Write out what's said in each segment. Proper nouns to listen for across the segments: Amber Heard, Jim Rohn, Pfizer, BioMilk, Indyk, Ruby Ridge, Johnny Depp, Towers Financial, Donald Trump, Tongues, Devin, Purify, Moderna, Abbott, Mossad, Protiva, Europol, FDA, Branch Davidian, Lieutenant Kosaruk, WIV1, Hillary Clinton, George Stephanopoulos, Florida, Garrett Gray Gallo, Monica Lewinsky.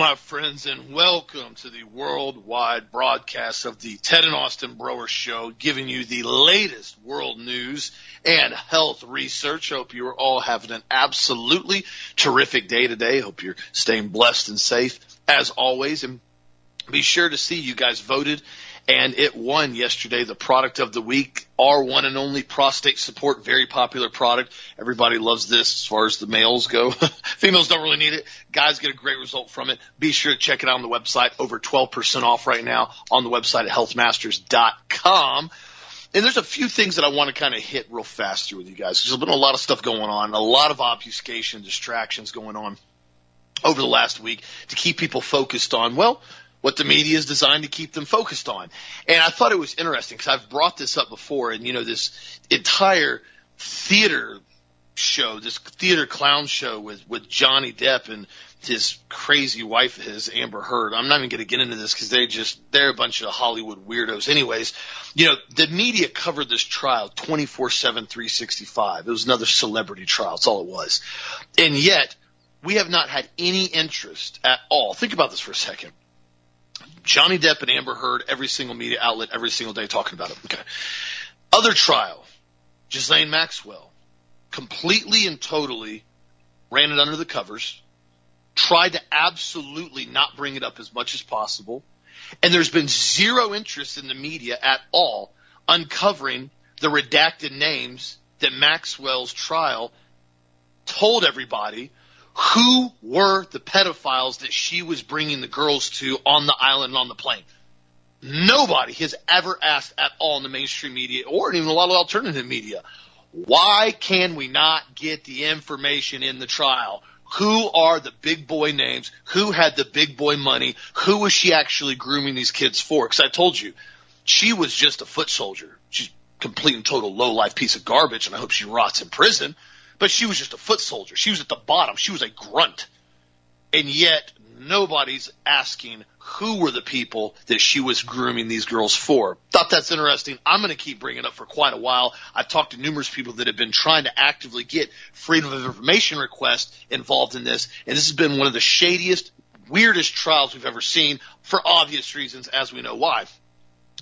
my friends, and welcome to the worldwide broadcast of the Ted and Austin Broer Show, giving you the latest world news and health research. Hope you're all having an absolutely terrific day today. Hope you're staying blessed and safe as always. And be sure to see you guys voted, and it won yesterday, the product of the week, our one and only prostate support, very popular product. Everybody loves this as far as the males go. Females don't really need it. Guys get a great result from it. Be sure to check it out on the website, over 12% off right now on the website at healthmasters.com. And there's a few things that I want to kind of hit real fast here with you guys. There's been a lot of stuff going on, a lot of obfuscation, distractions going on over the last week to keep people focused on, well, what the media is designed to keep them focused on. And I thought it was interesting because I've brought this up before, and, you know, this entire theater show, this theater clown show with Johnny Depp and his crazy wife, his Amber Heard. I'm not even going to get into this because they're a bunch of Hollywood weirdos. Anyways, you know, the media covered this trial 24/7, 365. It was another celebrity trial. That's all it was. And yet we have not had any interest at all. Think about this for a second. Johnny Depp and Amber Heard, every single media outlet, every single day talking about it. Okay. Other trial, Ghislaine Maxwell, completely and totally ran it under the covers, tried to absolutely not bring it up as much as possible, and there's been zero interest in the media at all uncovering the redacted names that Maxwell's trial told everybody who were the pedophiles that she was bringing the girls to on the island and on the plane. Nobody has ever asked at all in the mainstream media or even a lot of alternative media, why can we not get the information in the trial? Who are the big boy names? Who had the big boy money? Who was she actually grooming these kids for? Because I told you, she was just a foot soldier. She's a complete and total low-life piece of garbage, and I hope she rots in prison. But she was just a foot soldier. She was at the bottom. She was a grunt. And yet nobody's asking who were the people that she was grooming these girls for. Thought that's interesting. I'm going to keep bringing it up for quite a while. I've talked to numerous people that have been trying to actively get freedom of information requests involved in this. And this has been one of the shadiest, weirdest trials we've ever seen for obvious reasons, as we know why.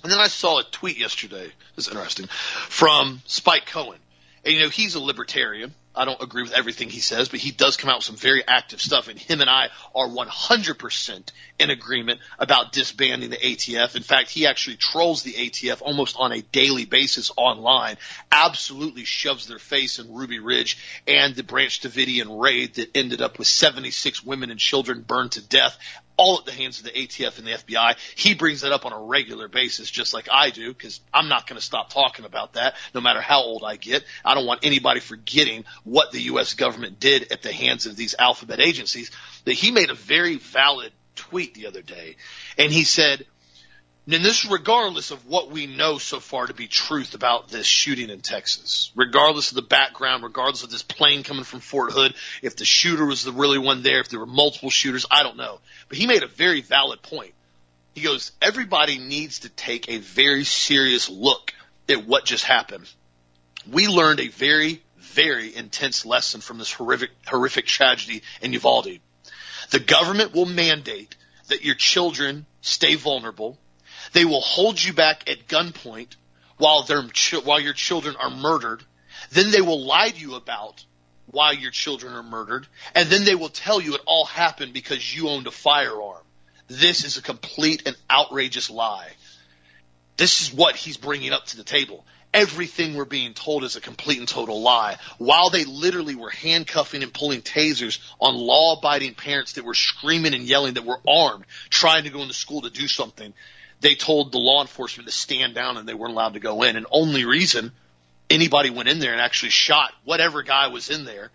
And then I saw a tweet yesterday. It was interesting. From Spike Cohen. And, you know, he's a libertarian. I don't agree with everything he says, but he does come out with some very active stuff, and him and I are 100% in agreement about disbanding the ATF. In fact, he actually trolls the ATF almost on a daily basis online, absolutely shoves their face in Ruby Ridge and the Branch Davidian raid that ended up with 76 women and children burned to death, all at the hands of the ATF and the FBI. He brings that up on a regular basis, just like I do, because I'm not going to stop talking about that no matter how old I get. I don't want anybody forgetting what the U.S. government did at the hands of these alphabet agencies. That he made a very valid tweet the other day, and he said, and this is regardless of what we know so far to be truth about this shooting in Texas, regardless of the background, regardless of this plane coming from Fort Hood, if the shooter was the really one there, if there were multiple shooters, I don't know. But he made a very valid point. He goes, everybody needs to take a very serious look at what just happened. We learned a very, very intense lesson from this horrific tragedy in Uvalde. The government will mandate that your children stay vulnerable. They will hold you back at gunpoint while your children are murdered. Then they will lie to you about why your children are murdered. And then they will tell you it all happened because you owned a firearm. This is a complete and outrageous lie. This is what he's bringing up to the table. Everything we're being told is a complete and total lie. While they literally were handcuffing and pulling tasers on law-abiding parents that were screaming and yelling that were armed, trying to go into school to do something, they told the law enforcement to stand down and they weren't allowed to go in. And only reason anybody went in there and actually shot whatever guy was in there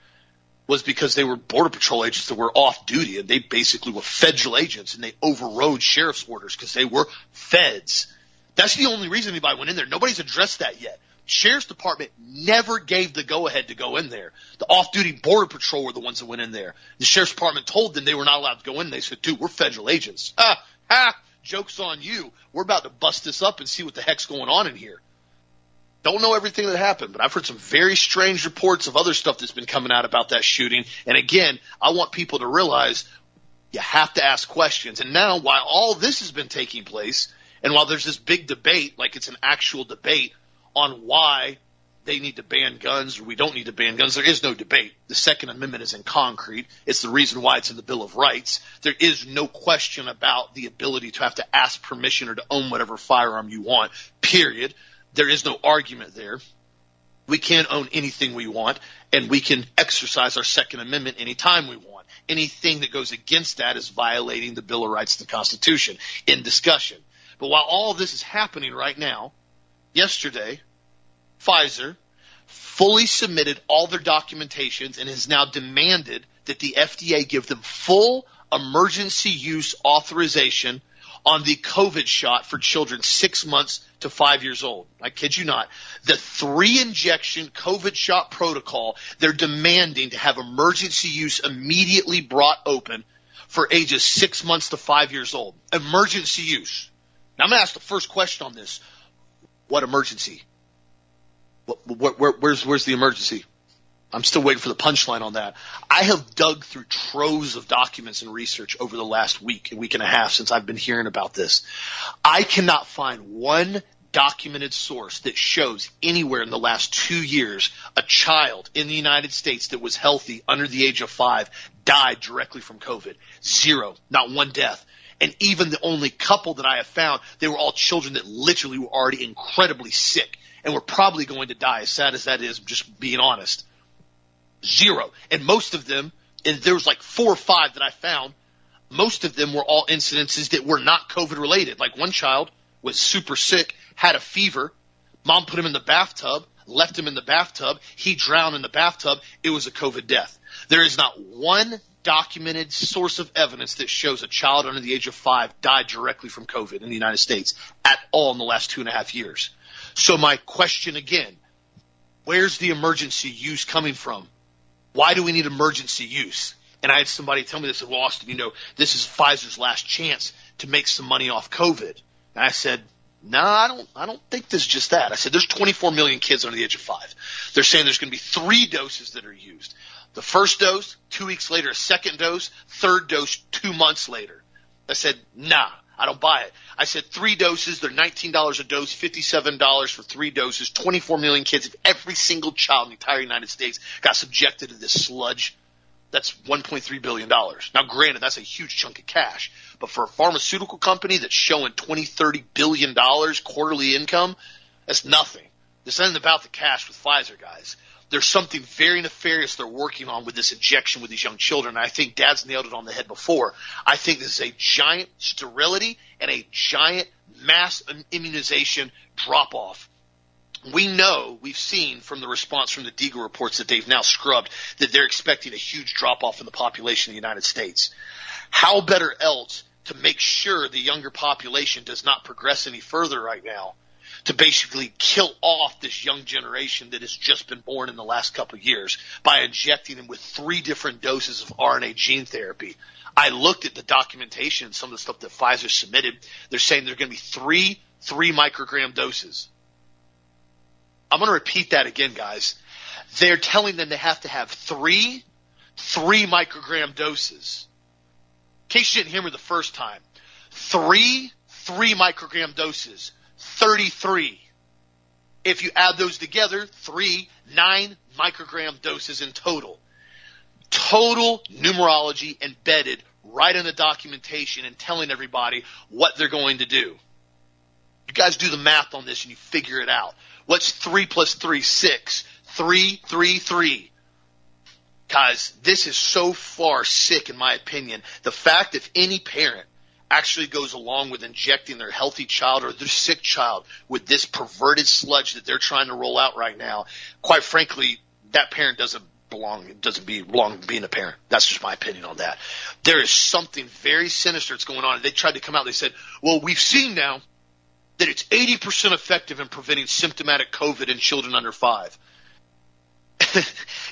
was because they were Border Patrol agents that were off duty, and they basically were federal agents, and they overrode sheriff's orders because they were feds. That's the only reason anybody went in there. Nobody's addressed that yet. Sheriff's Department never gave the go-ahead to go in there. The off-duty Border Patrol were the ones that went in there. The Sheriff's Department told them they were not allowed to go in. They said, dude, we're federal agents. Joke's on you. We're about to bust this up and see what the heck's going on in here. Don't know everything that happened, but I've heard some very strange reports of other stuff that's been coming out about that shooting. And again, I want people to realize You have to ask questions. And now, while all this has been taking place, and while there's this big debate, like it's an actual debate on why they need to ban guns or we don't need to ban guns, there is no debate. The Second Amendment is in concrete. It's the reason why it's in the Bill of Rights. There is no question about the ability to have to ask permission or to own whatever firearm you want, period. There is no argument there. We can own anything we want, and we can exercise our Second Amendment anytime we want. Anything that goes against that is violating the Bill of Rights and the Constitution in discussion. But while all this is happening right now, yesterday, Pfizer fully submitted all their documentations and has now demanded that the FDA give them full emergency use authorization on the COVID shot for children 6 months to 5 years old. I kid you not. The 3-injection COVID shot protocol, they're demanding to have emergency use immediately brought open for ages 6 months to 5 years old. Emergency use. Now, I'm going to ask the first question on this. What emergency? Where's the emergency? I'm still waiting for the punchline on that. I have dug through troves of documents and research over the last week and a half since I've been hearing about this. I cannot find one documented source that shows anywhere in the last 2 years a child in the United States that was healthy under the age of 5 died directly from COVID. Zero. Not one death. And even the only couple that I have found, they were all children that literally were already incredibly sick and were probably going to die, as sad as that is, just being honest. Zero. And most of them, and there was like 4 or 5 that I found, most of them were all incidences that were not COVID related. Like one child was super sick, had a fever. Mom put him in the bathtub, left him in the bathtub. He drowned in the bathtub. It was a COVID death. There is not one documented source of evidence that shows a child under the age of 5 died directly from COVID in the United States at all in the last 2.5 years. So my question again, where's the emergency use coming from? Why do we need emergency use? And I had somebody tell me this at Austin, this is Pfizer's last chance to make some money off COVID. And I said, no, I don't think this is just that. I said, there's 24 million kids under the age of 5. They're saying there's going to be 3 doses that are used. The first dose, 2 weeks later, a second dose, third dose, 2 months later. I said, nah, I don't buy it. I said 3 doses, they're $19 a dose, $57 for 3 doses, 24 million kids. If every single child in the entire United States got subjected to this sludge, that's $1.3 billion. Now, granted, that's a huge chunk of cash. But for a pharmaceutical company that's showing $20, $30 billion quarterly income, that's nothing. This isn't about the cash with Pfizer, guys. There's something very nefarious they're working on with this injection with these young children. I think Dad's nailed it on the head before. I think this is a giant sterility and a giant mass immunization drop-off. We know, we've seen from the response from the DIGA reports that they've now scrubbed, that they're expecting a huge drop-off in the population of the United States. How better else to make sure the younger population does not progress any further right now? To basically kill off this young generation that has just been born in the last couple of years by injecting them with 3 different doses of RNA gene therapy. I looked at the documentation, some of the stuff that Pfizer submitted. They're saying there are going to be 3 microgram doses. I'm going to repeat that again, guys. They're telling them they have to have 3 microgram doses. In case you didn't hear me the first time, 3 microgram doses. 33. If you add those together, 9 microgram doses in total. Total numerology embedded right in the documentation and telling everybody what they're going to do. You guys do the math on this and you figure it out. What's 3 + 3? 6. 3. Guys, this is so far sick in my opinion. The fact if any parent actually goes along with injecting their healthy child or their sick child with this perverted sludge that they're trying to roll out right now, quite frankly, that parent doesn't belong being a parent. That's just my opinion on that. There is something very sinister that's going on. They tried to come out. They said, well, we've seen now that it's 80% effective in preventing symptomatic COVID in children under 5.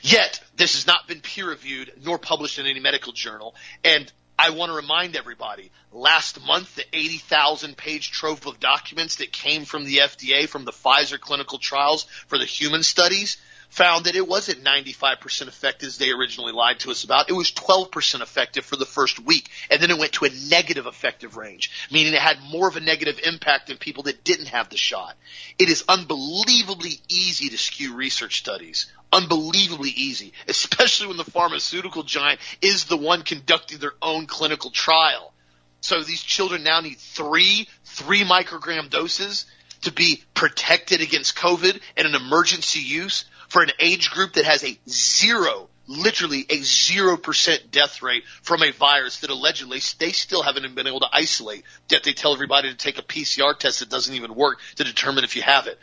Yet this has not been peer-reviewed nor published in any medical journal, and I want to remind everybody, last month, the 80,000-page trove of documents that came from the FDA, from the Pfizer clinical trials for the human studies, found that it wasn't 95% effective as they originally lied to us about. It was 12% effective for the first week, and then it went to a negative effective range, meaning it had more of a negative impact than people that didn't have the shot. It is unbelievably easy to skew research studies, unbelievably easy, especially when the pharmaceutical giant is the one conducting their own clinical trial. So these children now need three microgram doses to be protected against COVID and an emergency use for an age group that has a zero, literally a 0% death rate from a virus that allegedly they still haven't been able to isolate, yet they tell everybody to take a PCR test that doesn't even work to determine if you have it.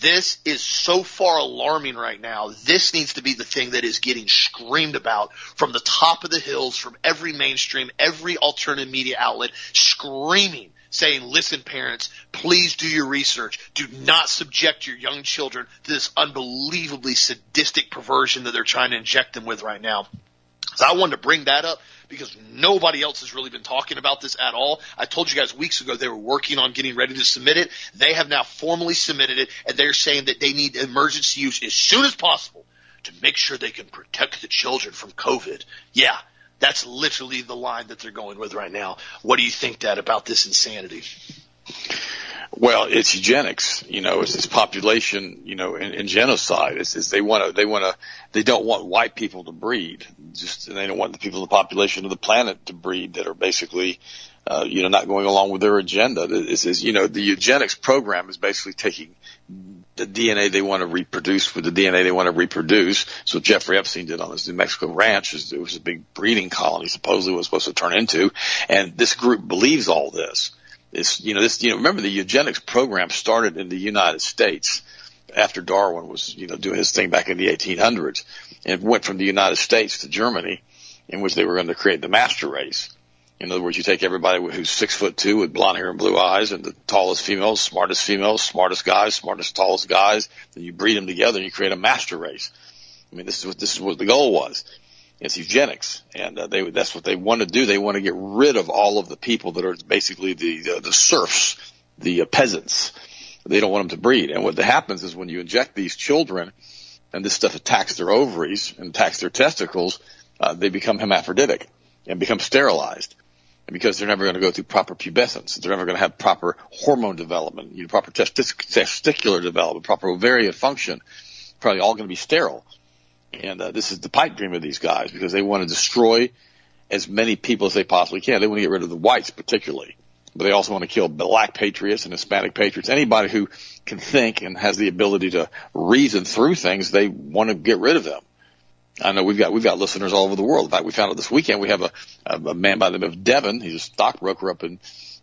This is so far alarming right now. This needs to be the thing that is getting screamed about from the top of the hills, from every mainstream, every alternative media outlet, screaming, saying, listen, parents, please do your research. Do not subject your young children to this unbelievably sadistic perversion that they're trying to inject them with right now. So I wanted to bring that up because nobody else has really been talking about this at all. I told you guys weeks ago they were working on getting ready to submit it. They have now formally submitted it, and they're saying that they need emergency use as soon as possible to make sure they can protect the children from COVID. Yeah, that's literally the line that they're going with right now. What do you think, Dad, about this insanity? Well, it's eugenics, you know. It's this population, you know, in genocide. It's they don't want white people to breed. Just they don't want the people, the population of the planet to breed that are basically, you know, not going along with their agenda. It's you know, the eugenics program is basically taking the DNA they want to reproduce with the DNA they want to reproduce. So Jeffrey Epstein did on this New Mexico ranch. It was a big breeding colony, supposedly it was supposed to turn into, and this group believes all this. It's, you know, this, you know, remember the eugenics program started in the United States after Darwin was, you know, doing his thing back in the 1800s, and it went from the United States to Germany, in which they were going to create the master race. In other words, you take everybody who's 6'2" with blonde hair and blue eyes, and the tallest females, smartest guys, smartest, tallest guys, and you breed them together and you create a master race. I mean, this is what the goal was. It's eugenics, and that's what they want to do. They want to get rid of all of the people that are basically the serfs, the peasants. They don't want them to breed. And what happens is when you inject these children, and this stuff attacks their ovaries and attacks their testicles, they become hermaphroditic and become sterilized. And because they're never going to go through proper pubescence, they're never going to have proper hormone development, you know, proper testicular development, proper ovarian function, probably all going to be sterile. And this is the pipe dream of these guys, because they want to destroy as many people as they possibly can. They want to get rid of the whites particularly, but they also want to kill black patriots and Hispanic patriots. Anybody who can think and has the ability to reason through things, they want to get rid of them. I know we've got listeners all over the world. In fact, we found out this weekend we have a man by the name of Devin. He's a stockbroker up in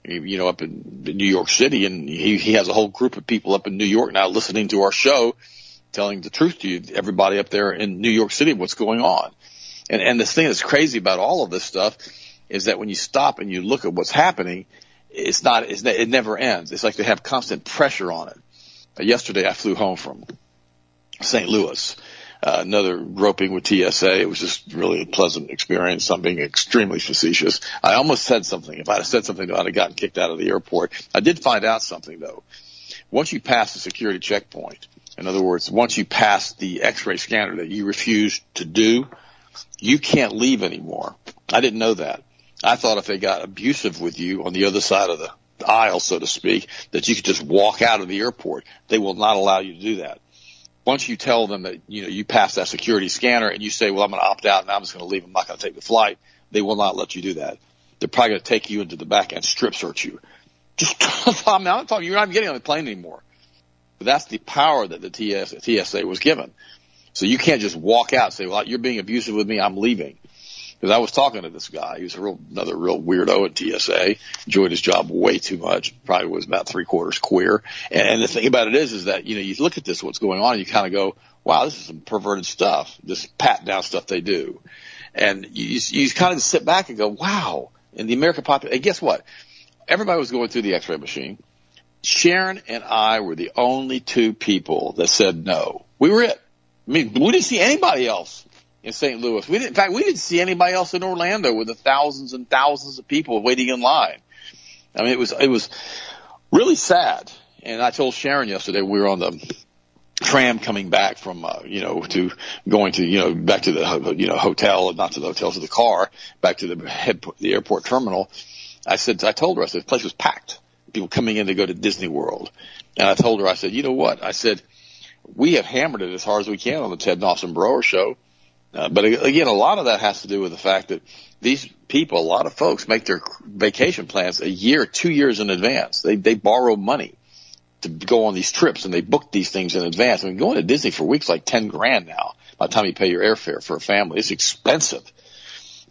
New York City, and he has a whole group of people up in New York now listening to our show, telling the truth to you, everybody up there in New York City, what's going on. And the thing that's crazy about all of this stuff is that when you stop and you look at what's happening, it never ends. It's like they have constant pressure on it. Yesterday I flew home from St. Louis, another groping with TSA. It was just really a pleasant experience. I'm being extremely facetious. I almost said something. If I'd have said something, I'd have gotten kicked out of the airport. I did find out something, though. Once you pass the security checkpoint, in other words, once you pass the x-ray scanner that you refuse to do, you can't leave anymore. I didn't know that. I thought if they got abusive with you on the other side of the aisle, so to speak, that you could just walk out of the airport. They will not allow you to do that. Once you tell them that, you know, you pass that security scanner and you say, well, I'm going to opt out and I'm just going to leave. I'm not going to take the flight. They will not let you do that. They're probably going to take you into the back and strip search you. Just I mean, I'm talking, you're not even getting on the plane anymore. But that's the power that the TSA was given. So you can't just walk out and say, well, you're being abusive with me, I'm leaving. Because I was talking to this guy. He was another real weirdo at TSA. Enjoyed his job way too much. Probably was about 3/4 queer. And the thing about it is that, you know, you look at this, what's going on, and you kind of go, wow, this is some perverted stuff, this pat-down stuff they do. And you kind of sit back and go, wow. And the American population, and guess what? Everybody was going through the x-ray machine. Sharon and I were the only two people that said no. We were it. I mean, we didn't see anybody else in St. Louis. We didn't see anybody else in Orlando with the thousands and thousands of people waiting in line. I mean, it was really sad. And I told Sharon yesterday, we were on the tram coming back from, to going to, back to the, hotel, not to the hotel, to the car, back to the airport terminal. I told her, the place was packed. People coming in to go to Disney World. And I told her, we have hammered it as hard as we can on the Ted and Austin Broer Show. But again, a lot of that has to do with the fact that these people, a lot of folks make their vacation plans a year, 2 years in advance. They borrow money to go on these trips and they book these things in advance. I mean, going to Disney for a week's like $10,000 now by the time you pay your airfare for a family. It's expensive.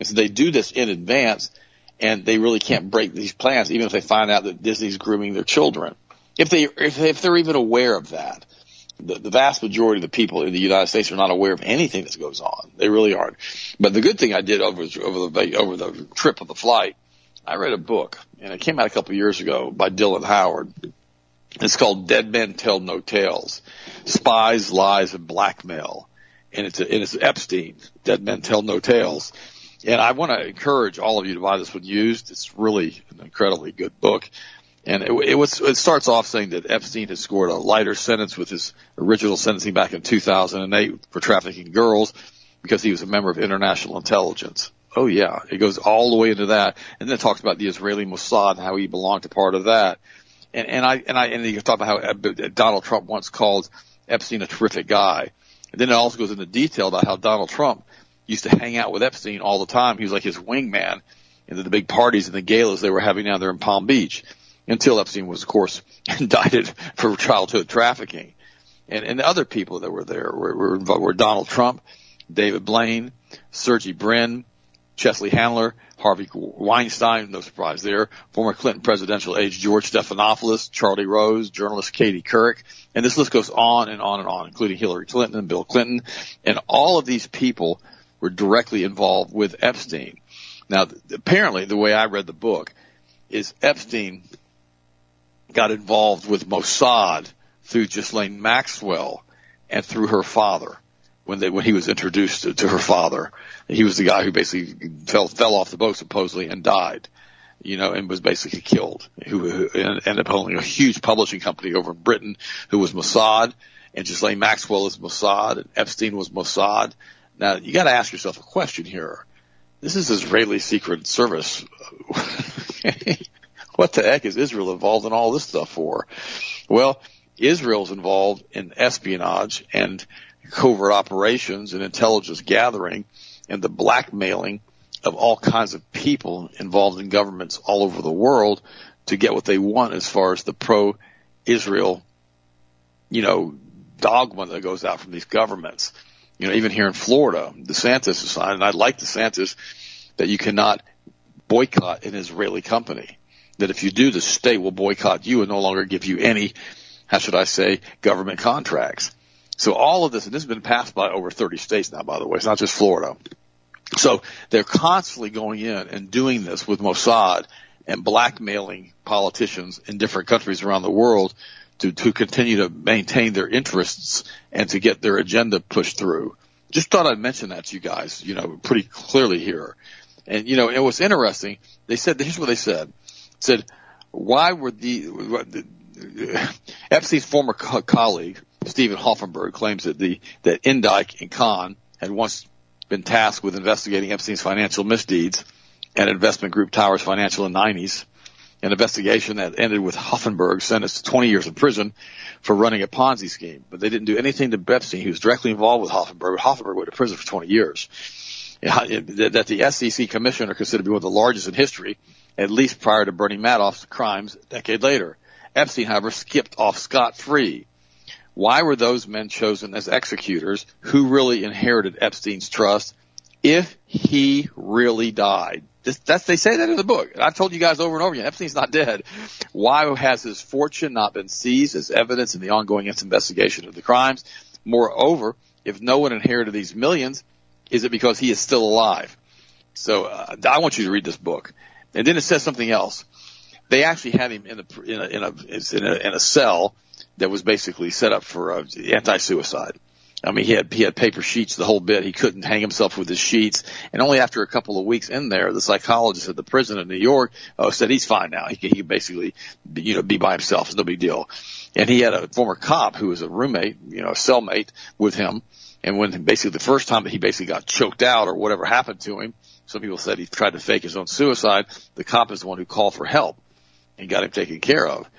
And so they do this in advance and they really can't break these plans even if they find out that Disney's grooming their children. If they're even aware of that. The vast majority of the people in the United States are not aware of anything that goes on. They really aren't. But the good thing I did over the trip of the flight, I read a book, and it came out a couple of years ago by Dylan Howard. It's called Dead Men Tell No Tales, Spies, Lies, and Blackmail. And it's Epstein, Dead Men Tell No Tales. And I want to encourage all of you to buy this one used. It's really an incredibly good book. And it starts off saying that Epstein has scored a lighter sentence with his original sentencing back in 2008 for trafficking girls because he was a member of international intelligence. Oh, yeah. It goes all the way into that. And then it talks about the Israeli Mossad and how he belonged to part of that. And you talk about how Donald Trump once called Epstein a terrific guy. And then it also goes into detail about how Donald Trump used to hang out with Epstein all the time. He was like his wingman into the big parties and the galas they were having down there in Palm Beach. Until Epstein was, of course, indicted for childhood trafficking. And the other people that were there were Donald Trump, David Blaine, Sergey Brin, Chesley Handler, Harvey Weinstein, no surprise there, former Clinton presidential aide George Stephanopoulos, Charlie Rose, journalist Katie Couric. And this list goes on and on and on, including Hillary Clinton and Bill Clinton. And all of these people were directly involved with Epstein. Now, apparently, the way I read the book is Epstein – got involved with Mossad through Ghislaine Maxwell and through her father when he was introduced to her father. He was the guy who basically fell off the boat supposedly and died, and was basically killed, who ended up owning a huge publishing company over in Britain who was Mossad, and Ghislaine Maxwell is Mossad, and Epstein was Mossad. Now, you got to ask yourself a question here. This is Israeli Secret Service. What the heck is Israel involved in all this stuff for? Well, Israel's involved in espionage and covert operations and intelligence gathering and the blackmailing of all kinds of people involved in governments all over the world to get what they want as far as the pro-Israel, dogma that goes out from these governments. Even here in Florida, DeSantis is signed, and I like DeSantis, that you cannot boycott an Israeli company. That if you do, the state will boycott you and no longer give you any, government contracts. So all of this, and this has been passed by over 30 states now, by the way. It's not just Florida. So they're constantly going in and doing this with Mossad and blackmailing politicians in different countries around the world to continue to maintain their interests and to get their agenda pushed through. Just thought I'd mention that to you guys, pretty clearly here. And, it was interesting. They said, here's what they said. Said, why were Epstein's former colleague, Stephen Hoffenberg, claims that Indyk and Kahn had once been tasked with investigating Epstein's financial misdeeds and investment group Towers Financial in the 90s, an investigation that ended with Hoffenberg sentenced to 20 years in prison for running a Ponzi scheme. But they didn't do anything to Epstein. He was directly involved with Hoffenberg. Hoffenberg went to prison for 20 years. That the SEC commissioner considered to be one of the largest in history, at least prior to Bernie Madoff's crimes a decade later. Epstein, however, skipped off scot-free. Why were those men chosen as executors? Who really inherited Epstein's trust if he really died? They say that in the book. And I've told you guys over and over again, Epstein's not dead. Why has his fortune not been seized as evidence in the ongoing investigation of the crimes? Moreover, if no one inherited these millions, is it because he is still alive? So I want you to read this book. And then it says something else. They actually had him in a cell that was basically set up for anti-suicide. I mean, he had paper sheets, the whole bit. He couldn't hang himself with his sheets. And only after a couple of weeks in there, the psychologist at the prison in New York said he's fine now. He can basically, be by himself. It's no big deal. And he had a former cop who was a roommate, a cellmate with him. And when basically the first time that he basically got choked out or whatever happened to him, some people said he tried to fake his own suicide. The cop is the one who called for help and got him taken care of.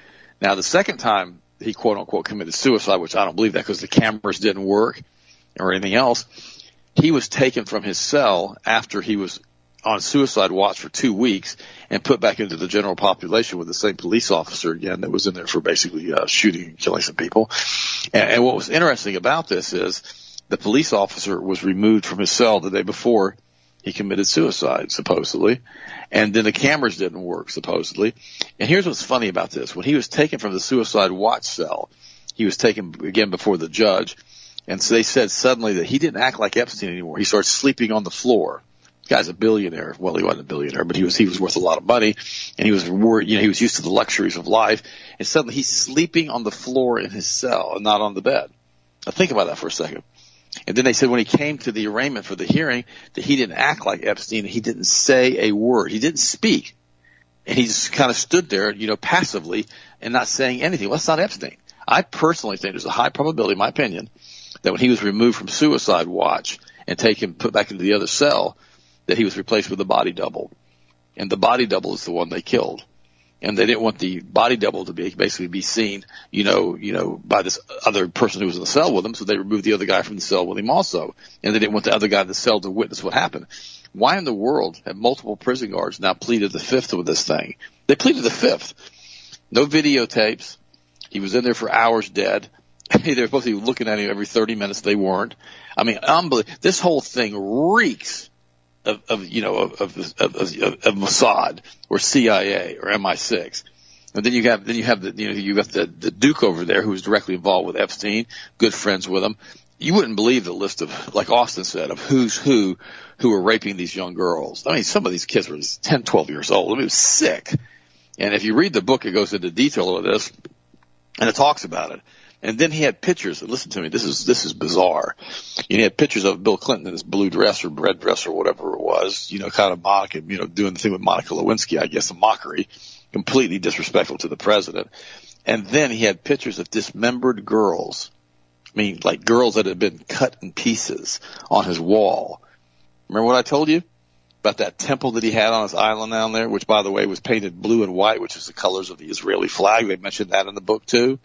Now, the second time he, quote, unquote, committed suicide, which I don't believe that because the cameras didn't work or anything else, he was taken from his cell after he was on suicide watch for 2 weeks and put back into the general population with the same police officer again that was in there for basically shooting and killing some people. And what was interesting about this is the police officer was removed from his cell the day before he committed suicide, supposedly, and then the cameras didn't work, supposedly. And here's what's funny about this. When he was taken from the suicide watch cell, he was taken again before the judge, and so they said suddenly that he didn't act like Epstein anymore. He started sleeping on the floor. This guy's a billionaire. Well, he wasn't a billionaire, but he was worth a lot of money, and he was worried, he was used to the luxuries of life, and suddenly he's sleeping on the floor in his cell and not on the bed. Now think about that for a second. And then they said when he came to the arraignment for the hearing that he didn't act like Epstein. He didn't say a word. He didn't speak. And he just kind of stood there, passively and not saying anything. Well, that's not Epstein. I personally think there's a high probability, in my opinion, that when he was removed from suicide watch and taken, put back into the other cell, that he was replaced with a body double. And the body double is the one they killed. And they didn't want the body double to basically be seen, by this other person who was in the cell with him. So they removed the other guy from the cell with him also. And they didn't want the other guy in the cell to witness what happened. Why in the world have multiple prison guards now pleaded the fifth with this thing? They pleaded the fifth. No videotapes. He was in there for hours dead. They were supposed to be looking at him every 30 minutes. They weren't. I mean, unbelievable. This whole thing reeks of Mossad or CIA or MI6, and then you have the Duke over there who was directly involved with Epstein, good friends with him. You wouldn't believe the list of, like Austin said, of who's who were raping these young girls. I mean, some of these kids were 10, 12 years old. I mean, it was sick. And if you read the book, it goes into detail of this, and it talks about it. And then he had pictures. And listen to me, this is bizarre. And he had pictures of Bill Clinton in his blue dress or red dress or whatever it was, kind of Monica, doing the thing with Monica Lewinsky, I guess, a mockery, completely disrespectful to the president. And then he had pictures of dismembered girls, I mean, like girls that had been cut in pieces on his wall. Remember what I told you about that temple that he had on his island down there, which, by the way, was painted blue and white, which is the colors of the Israeli flag. They mentioned that in the book, too.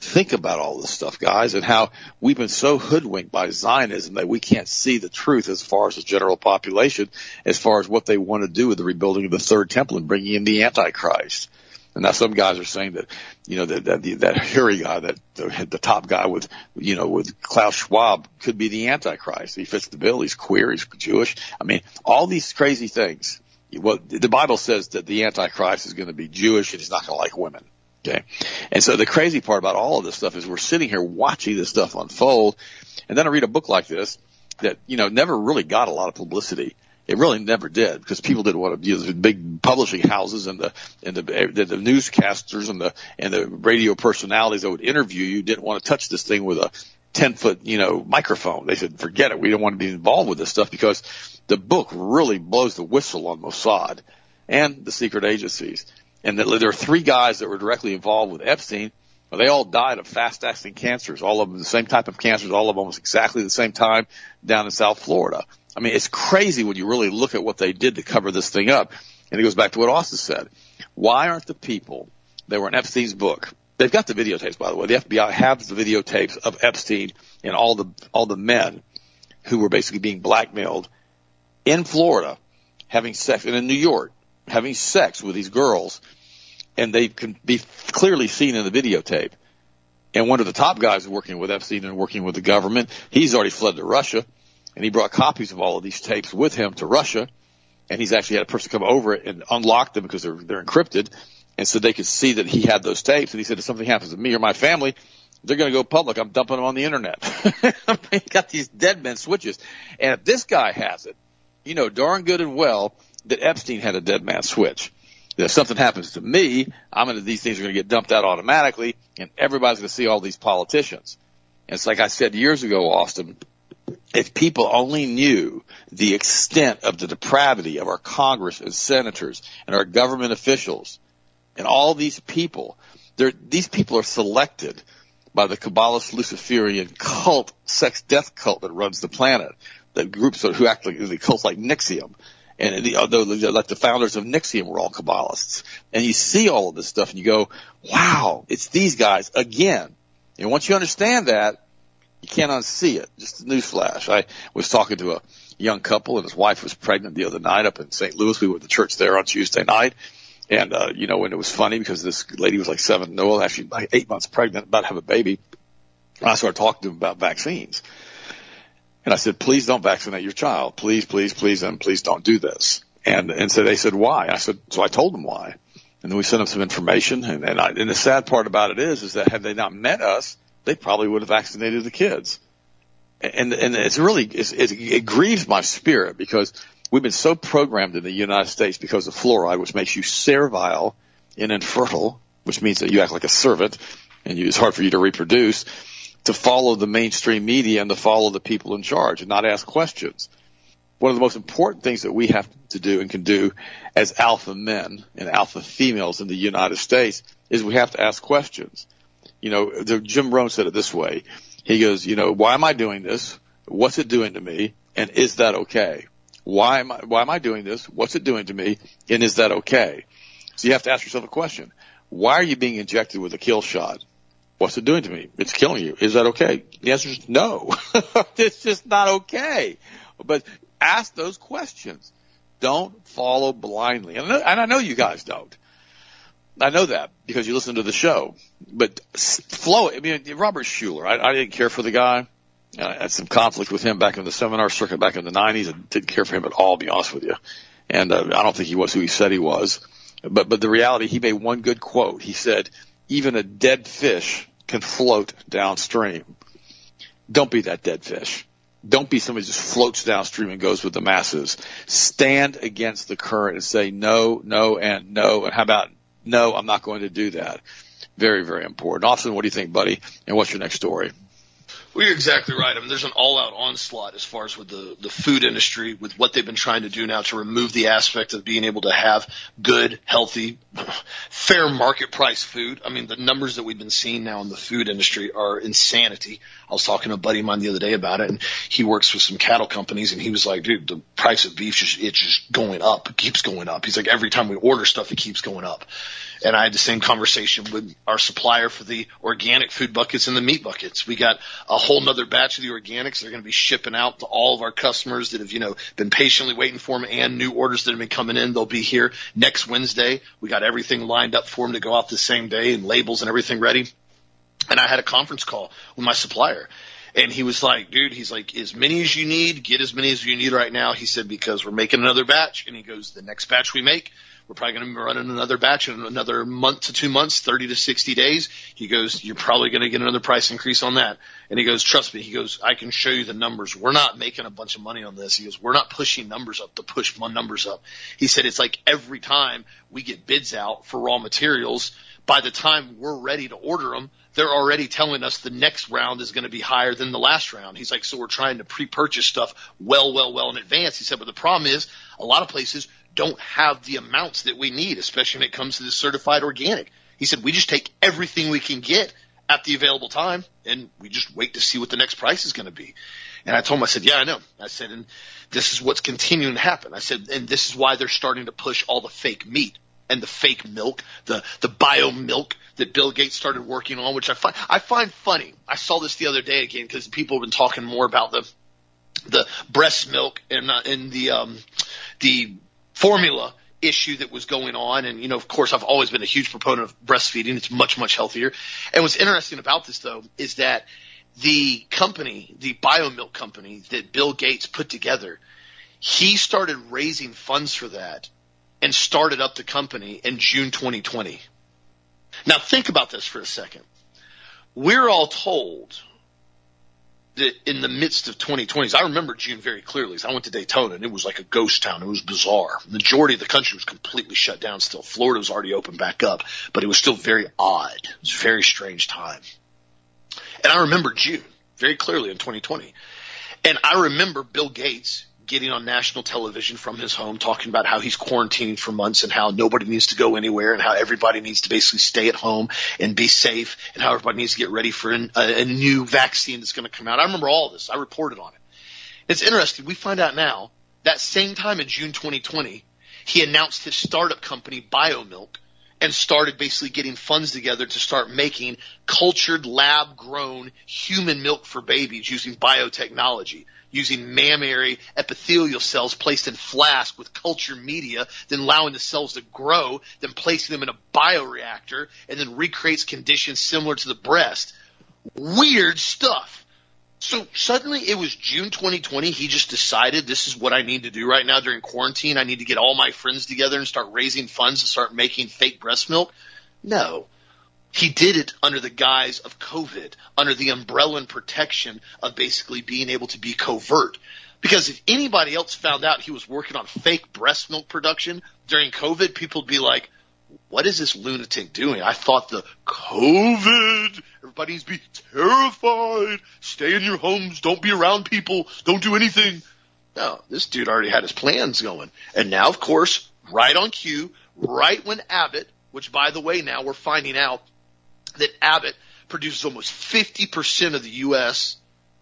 Think about all this stuff, guys, and how we've been so hoodwinked by Zionism that we can't see the truth as far as the general population, as far as what they want to do with the rebuilding of the Third Temple and bringing in the Antichrist. And now some guys are saying that, that hairy guy, the top guy with Klaus Schwab could be the Antichrist. He fits the bill. He's queer. He's Jewish. I mean, all these crazy things. Well, the Bible says that the Antichrist is going to be Jewish and he's not going to like women. Okay. And so the crazy part about all of this stuff is we're sitting here watching this stuff unfold. And then I read a book like this that, never really got a lot of publicity. It really never did because people didn't want to the big publishing houses and the newscasters and the radio personalities that would interview you didn't want to touch this thing with a 10-foot, microphone. They said, forget it. We don't want to be involved with this stuff because the book really blows the whistle on Mossad and the secret agencies. And there are three guys that were directly involved with Epstein. Well, they all died of fast-acting cancers, all of them the same type of cancers, all of them almost exactly the same time down in South Florida. I mean, it's crazy when you really look at what they did to cover this thing up. And it goes back to what Austin said. Why aren't the people that were in Epstein's book – they've got the videotapes, by the way. The FBI has the videotapes of Epstein and all the men who were basically being blackmailed in Florida having sex – and in New York having sex with these girls – and they can be clearly seen in the videotape. And one of the top guys working with Epstein and working with the government, he's already fled to Russia, and he brought copies of all of these tapes with him to Russia, and he's actually had a person come over and unlock them because they're encrypted, and so they could see that he had those tapes. And he said, if something happens to me or my family, they're going to go public. I'm dumping them on the internet. He got these dead men switches. And if this guy has it, you know darn good and well that Epstein had a dead man switch. If something happens to me, these things are going to get dumped out automatically, and everybody's going to see all these politicians. It's like I said years ago, Austin, if people only knew the extent of the depravity of our Congress and senators and our government officials and all these people, these people are selected by the Kabbalist Luciferian cult, sex death cult that runs the planet, that groups who act like the cults like Nixium. And like the founders of Nixium were all Kabbalists. And you see all of this stuff and you go, wow, it's these guys again. And once you understand that, you can't unsee it. Just a newsflash. I was talking to a young couple and his wife was pregnant the other night up in St. Louis. We went to church there on Tuesday night. And, and it was funny because this lady was like 8 months pregnant, about to have a baby. And I started talking to him about vaccines. And I said, please don't vaccinate your child. Please, please, please, and please don't do this. And so they said, why? I said, so I told them why. And then we sent them some information. And the sad part about it is that had they not met us, they probably would have vaccinated the kids. And it's really, it grieves my spirit because we've been so programmed in the United States because of fluoride, which makes you servile and infertile, which means that you act like a servant and it's hard for you to reproduce, to follow the mainstream media and to follow the people in charge and not ask questions. One of the most important things that we have to do and can do as alpha men and alpha females in the United States is we have to ask questions. You know, Jim Rohn said it this way. He goes, why am I doing this? What's it doing to me? And is that okay? Why am I doing this? What's it doing to me? And is that okay? So you have to ask yourself a question. Why are you being injected with a kill shot? What's it doing to me? It's killing you. Is that okay? The answer is no. It's just not okay. But ask those questions. Don't follow blindly. And I know you guys don't. I know that because you listen to the show. But flow. I mean, Robert Schuller, I didn't care for the guy. I had some conflict with him back in the seminar circuit back in the 90s. I didn't care for him at all, to be honest with you. And I don't think he was who he said he was. But the reality, he made one good quote. He said, even a dead fish can float downstream. Don't be that dead fish. Don't be somebody who just floats downstream and goes with the masses. Stand against the current and say no, no, and no. And how about no, I'm not going to do that. Very, very important. Austin, what do you think, buddy? And what's your next story? Well, you're exactly right. I mean, there's an all-out onslaught as far as with the food industry, with what they've been trying to do now to remove the aspect of being able to have good, healthy, fair market price food. I mean, the numbers that we've been seeing now in the food industry are insanity. I was talking to a buddy of mine the other day about it, and he works with some cattle companies, and he was like, dude, the price of beef, it's just going up. It keeps going up. He's like, every time we order stuff, it keeps going up. And I had the same conversation with our supplier for the organic food buckets and the meat buckets. We got a whole nother batch of the organics they're going to be shipping out to all of our customers that have, been patiently waiting for them, and new orders that have been coming in. They'll be here next Wednesday. We got everything lined up for them to go out the same day and labels and everything ready. And I had a conference call with my supplier. And he was like, dude, he's like, as many as you need, get as many as you need right now. He said, because we're making another batch. And he goes, the next batch we make, we're probably going to be running another batch in another month to 2 months, 30 to 60 days. He goes, you're probably going to get another price increase on that. And he goes, trust me. He goes, I can show you the numbers. We're not making a bunch of money on this. He goes, we're not pushing numbers up to push numbers up. He said, it's like every time we get bids out for raw materials, by the time we're ready to order them, they're already telling us the next round is going to be higher than the last round. He's like, so we're trying to pre-purchase stuff well in advance. He said, but the problem is a lot of places don't have the amounts that we need, especially when it comes to this certified organic. He said, we just take everything we can get at the available time, and we just wait to see what the next price is going to be. And I told him, I said, yeah, I know. I said, and this is what's continuing to happen. I said, and this is why they're starting to push all the fake meat and the fake milk, the BioMilk that Bill Gates started working on, which I find funny. I saw this the other day again because people have been talking more about the breast milk and the formula issue that was going on. And, of course, I've always been a huge proponent of breastfeeding. It's much, much healthier. And what's interesting about this, though, is that the company, the BioMilk company that Bill Gates put together, he started raising funds for that and started up the company in June 2020. Now think about this for a second. We're all told that in the midst of 2020s, I remember June very clearly. I went to Daytona, and it was like a ghost town. It was bizarre. The majority of the country was completely shut down still. Florida was already open back up, but it was still very odd. It was a very strange time. And I remember June. very clearly in 2020. And I remember Bill Gates getting on national television from his home talking about how he's quarantining for months and how nobody needs to go anywhere and how everybody needs to basically stay at home and be safe and how everybody needs to get ready for a new vaccine that's going to come out. I remember all this. I reported on it. It's interesting. We find out now that same time in June 2020, he announced his startup company BioMilk and started basically getting funds together to start making cultured lab-grown human milk for babies using biotechnology, using mammary epithelial cells placed in flasks with culture media, then allowing the cells to grow, then placing them in a bioreactor, and then recreates conditions similar to the breast. Weird stuff. So suddenly it was June 2020. He just decided this is what I need to do right now during quarantine. I need to get all my friends together and start raising funds and start making fake breast milk. No. He did it under the guise of COVID, under the umbrella and protection of basically being able to be covert. Because if anybody else found out he was working on fake breast milk production during COVID, people would be like, what is this lunatic doing? I thought the COVID, everybody needs to be terrified. Stay in your homes. Don't be around people. Don't do anything. No, this dude already had his plans going. And now, of course, right on cue, right when Abbott, which, by the way, now we're finding out that Abbott produces almost 50% of the U.S.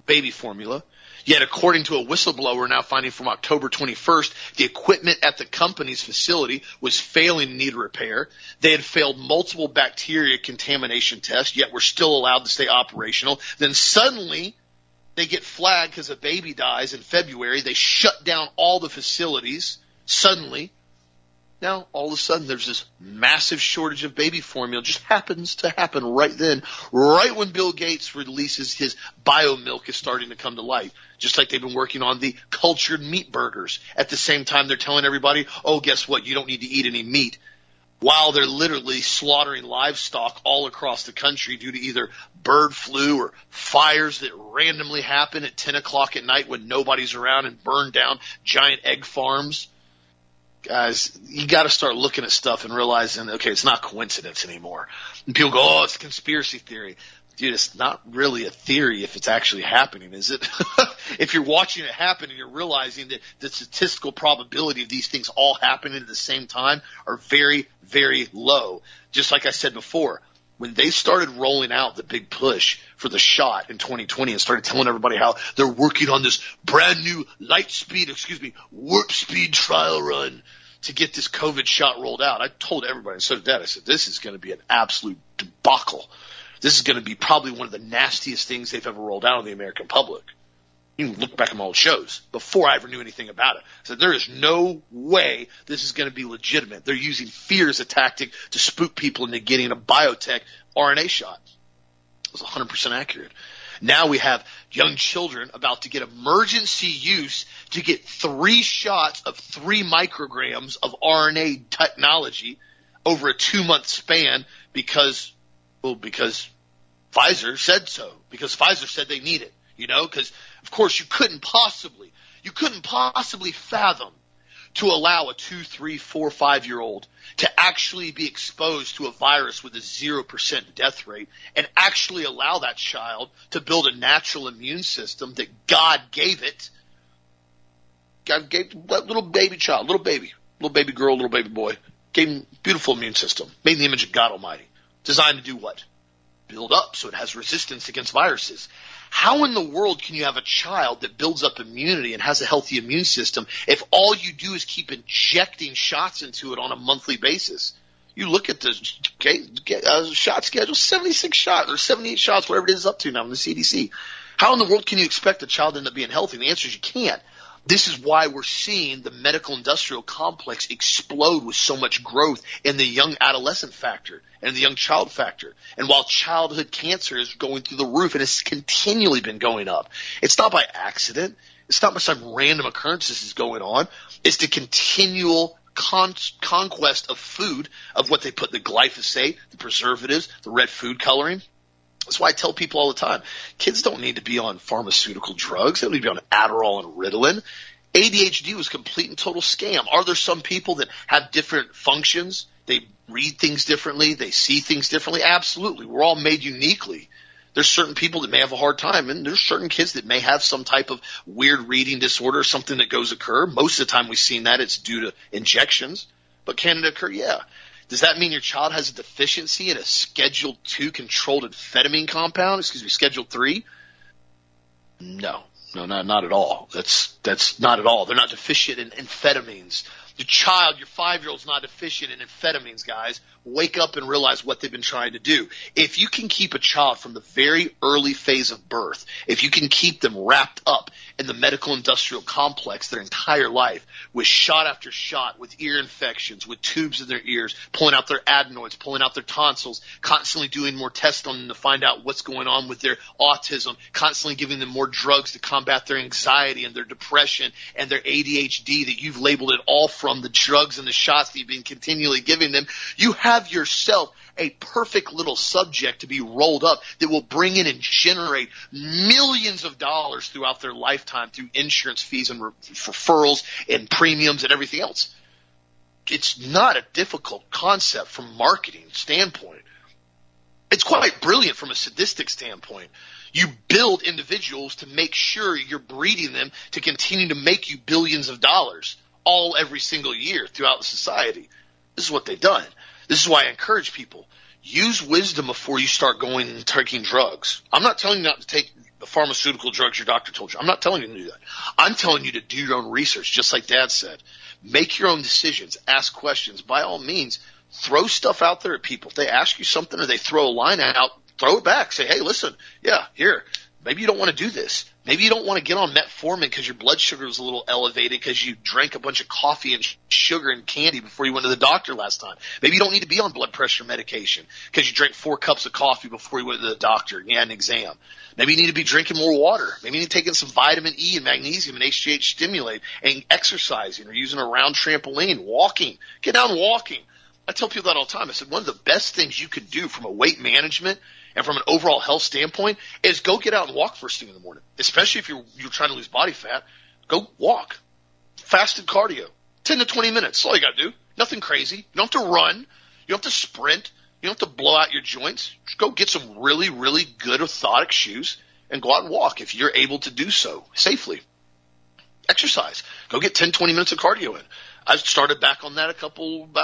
baby formula. Yet, according to a whistleblower now finding from October 21st, the equipment at the company's facility was failing to need repair. They had failed multiple bacteria contamination tests, yet were still allowed to stay operational. Then suddenly they get flagged because a baby dies in February. They shut down all the facilities suddenly. Now, all of a sudden, there's this massive shortage of baby formula. It just happens to happen right then, right when Bill Gates releases his BioMilk is starting to come to life, just like they've been working on the cultured meat burgers. At the same time, they're telling everybody, oh, guess what? You don't need to eat any meat, while they're literally slaughtering livestock all across the country due to either bird flu or fires that randomly happen at 10 o'clock at night when nobody's around and burn down giant egg farms. Guys, you got to start looking at stuff and realizing, okay, it's not coincidence anymore. And people go, oh, it's conspiracy theory. Dude, it's not really a theory if it's actually happening, is it? If you're watching it happen and you're realizing that the statistical probability of these things all happening at the same time are very, very low. Just like I said before, when they started rolling out the big push for the shot in 2020 and started telling everybody how they're working on this brand new warp speed trial run to get this COVID shot rolled out, I told everybody, and so did that. I said, this is going to be an absolute debacle. This is going to be probably one of the nastiest things they've ever rolled out on the American public. You can look back at my old shows before I ever knew anything about it. I said, there is no way this is going to be legitimate. They're using fear as a tactic to spook people into getting a biotech RNA shot. It was 100% accurate. Now we have young children about to get emergency use to get 3 shots of 3 micrograms of RNA technology over a 2-month span because Pfizer said so, because Pfizer said they need it. You know, because, of course, you couldn't possibly fathom to allow a 2-, 3-, 4-, 5-year-old to actually be exposed to a virus with a 0% death rate and actually allow that child to build a natural immune system that God gave it. God gave that little baby child, little baby girl, little baby boy, gave him a beautiful immune system, made in the image of God Almighty, designed to do what? Build up so it has resistance against viruses. How in the world can you have a child that builds up immunity and has a healthy immune system if all you do is keep injecting shots into it on a monthly basis? You look at the shot schedule, 76 shots or 78 shots, whatever it is up to now in the CDC. How in the world can you expect a child to end up being healthy? The answer is you can't. This is why we're seeing the medical industrial complex explode with so much growth in the young adolescent factor and the young child factor. And while childhood cancer is going through the roof and it's continually been going up, it's not by accident. It's not by some random occurrence this is going on. It's the continual conquest of food, of what they put the glyphosate, the preservatives, the red food coloring. That's why I tell people all the time, kids don't need to be on pharmaceutical drugs. They don't need to be on Adderall and Ritalin. ADHD was a complete and total scam. Are there some people that have different functions? They read things differently. They see things differently. Absolutely. We're all made uniquely. There's certain people that may have a hard time, and there's certain kids that may have some type of weird reading disorder, something that goes occur. Most of the time we've seen that it's due to injections, but can it occur? Yeah. Does that mean your child has a deficiency in a Schedule II controlled amphetamine compound? Excuse me, Schedule III? No. No, not at all. That's not at all. They're not deficient in amphetamines. Your 5-year-old's not deficient in amphetamines, guys. Wake up and realize what they've been trying to do. If you can keep a child from the very early phase of birth, if you can keep them wrapped up in the medical industrial complex their entire life with shot after shot, with ear infections, with tubes in their ears, pulling out their adenoids, pulling out their tonsils, constantly doing more tests on them to find out what's going on with their autism, constantly giving them more drugs to combat their anxiety and their depression and their ADHD that you've labeled it all from the drugs and the shots that you've been continually giving them, you have yourself a perfect little subject to be rolled up that will bring in and generate millions of dollars throughout their lifetime through insurance fees and referrals and premiums and everything else. It's not a difficult concept from a marketing standpoint. It's quite brilliant from a sadistic standpoint. You build individuals to make sure you're breeding them to continue to make you billions of dollars every single year throughout society. This is what they've done. This is why I encourage people, use wisdom before you start going and taking drugs. I'm not telling you not to take the pharmaceutical drugs your doctor told you. I'm not telling you to do that. I'm telling you to do your own research, just like Dad said. Make your own decisions. Ask questions. By all means, throw stuff out there at people. If they ask you something or they throw a line out, throw it back. Say, hey, listen, yeah, here. Maybe you don't want to do this. Maybe you don't want to get on metformin because your blood sugar was a little elevated because you drank a bunch of coffee and sugar and candy before you went to the doctor last time. Maybe you don't need to be on blood pressure medication because you drank 4 cups of coffee before you went to the doctor and you had an exam. Maybe you need to be drinking more water. Maybe you need to take in some vitamin E and magnesium and HGH stimulate and exercising or using a round trampoline, walking. Get down walking. I tell people that all the time. I said one of the best things you can do from a weight management and from an overall health standpoint is go get out and walk first thing in the morning, especially if you're trying to lose body fat. Go walk. Fasted cardio, 10 to 20 minutes. That's all you got to do. Nothing crazy. You don't have to run. You don't have to sprint. You don't have to blow out your joints. Just go get some really, really good orthotic shoes and go out and walk if you're able to do so safely. Exercise. Go get 10, 20 minutes of cardio in. I started back on that about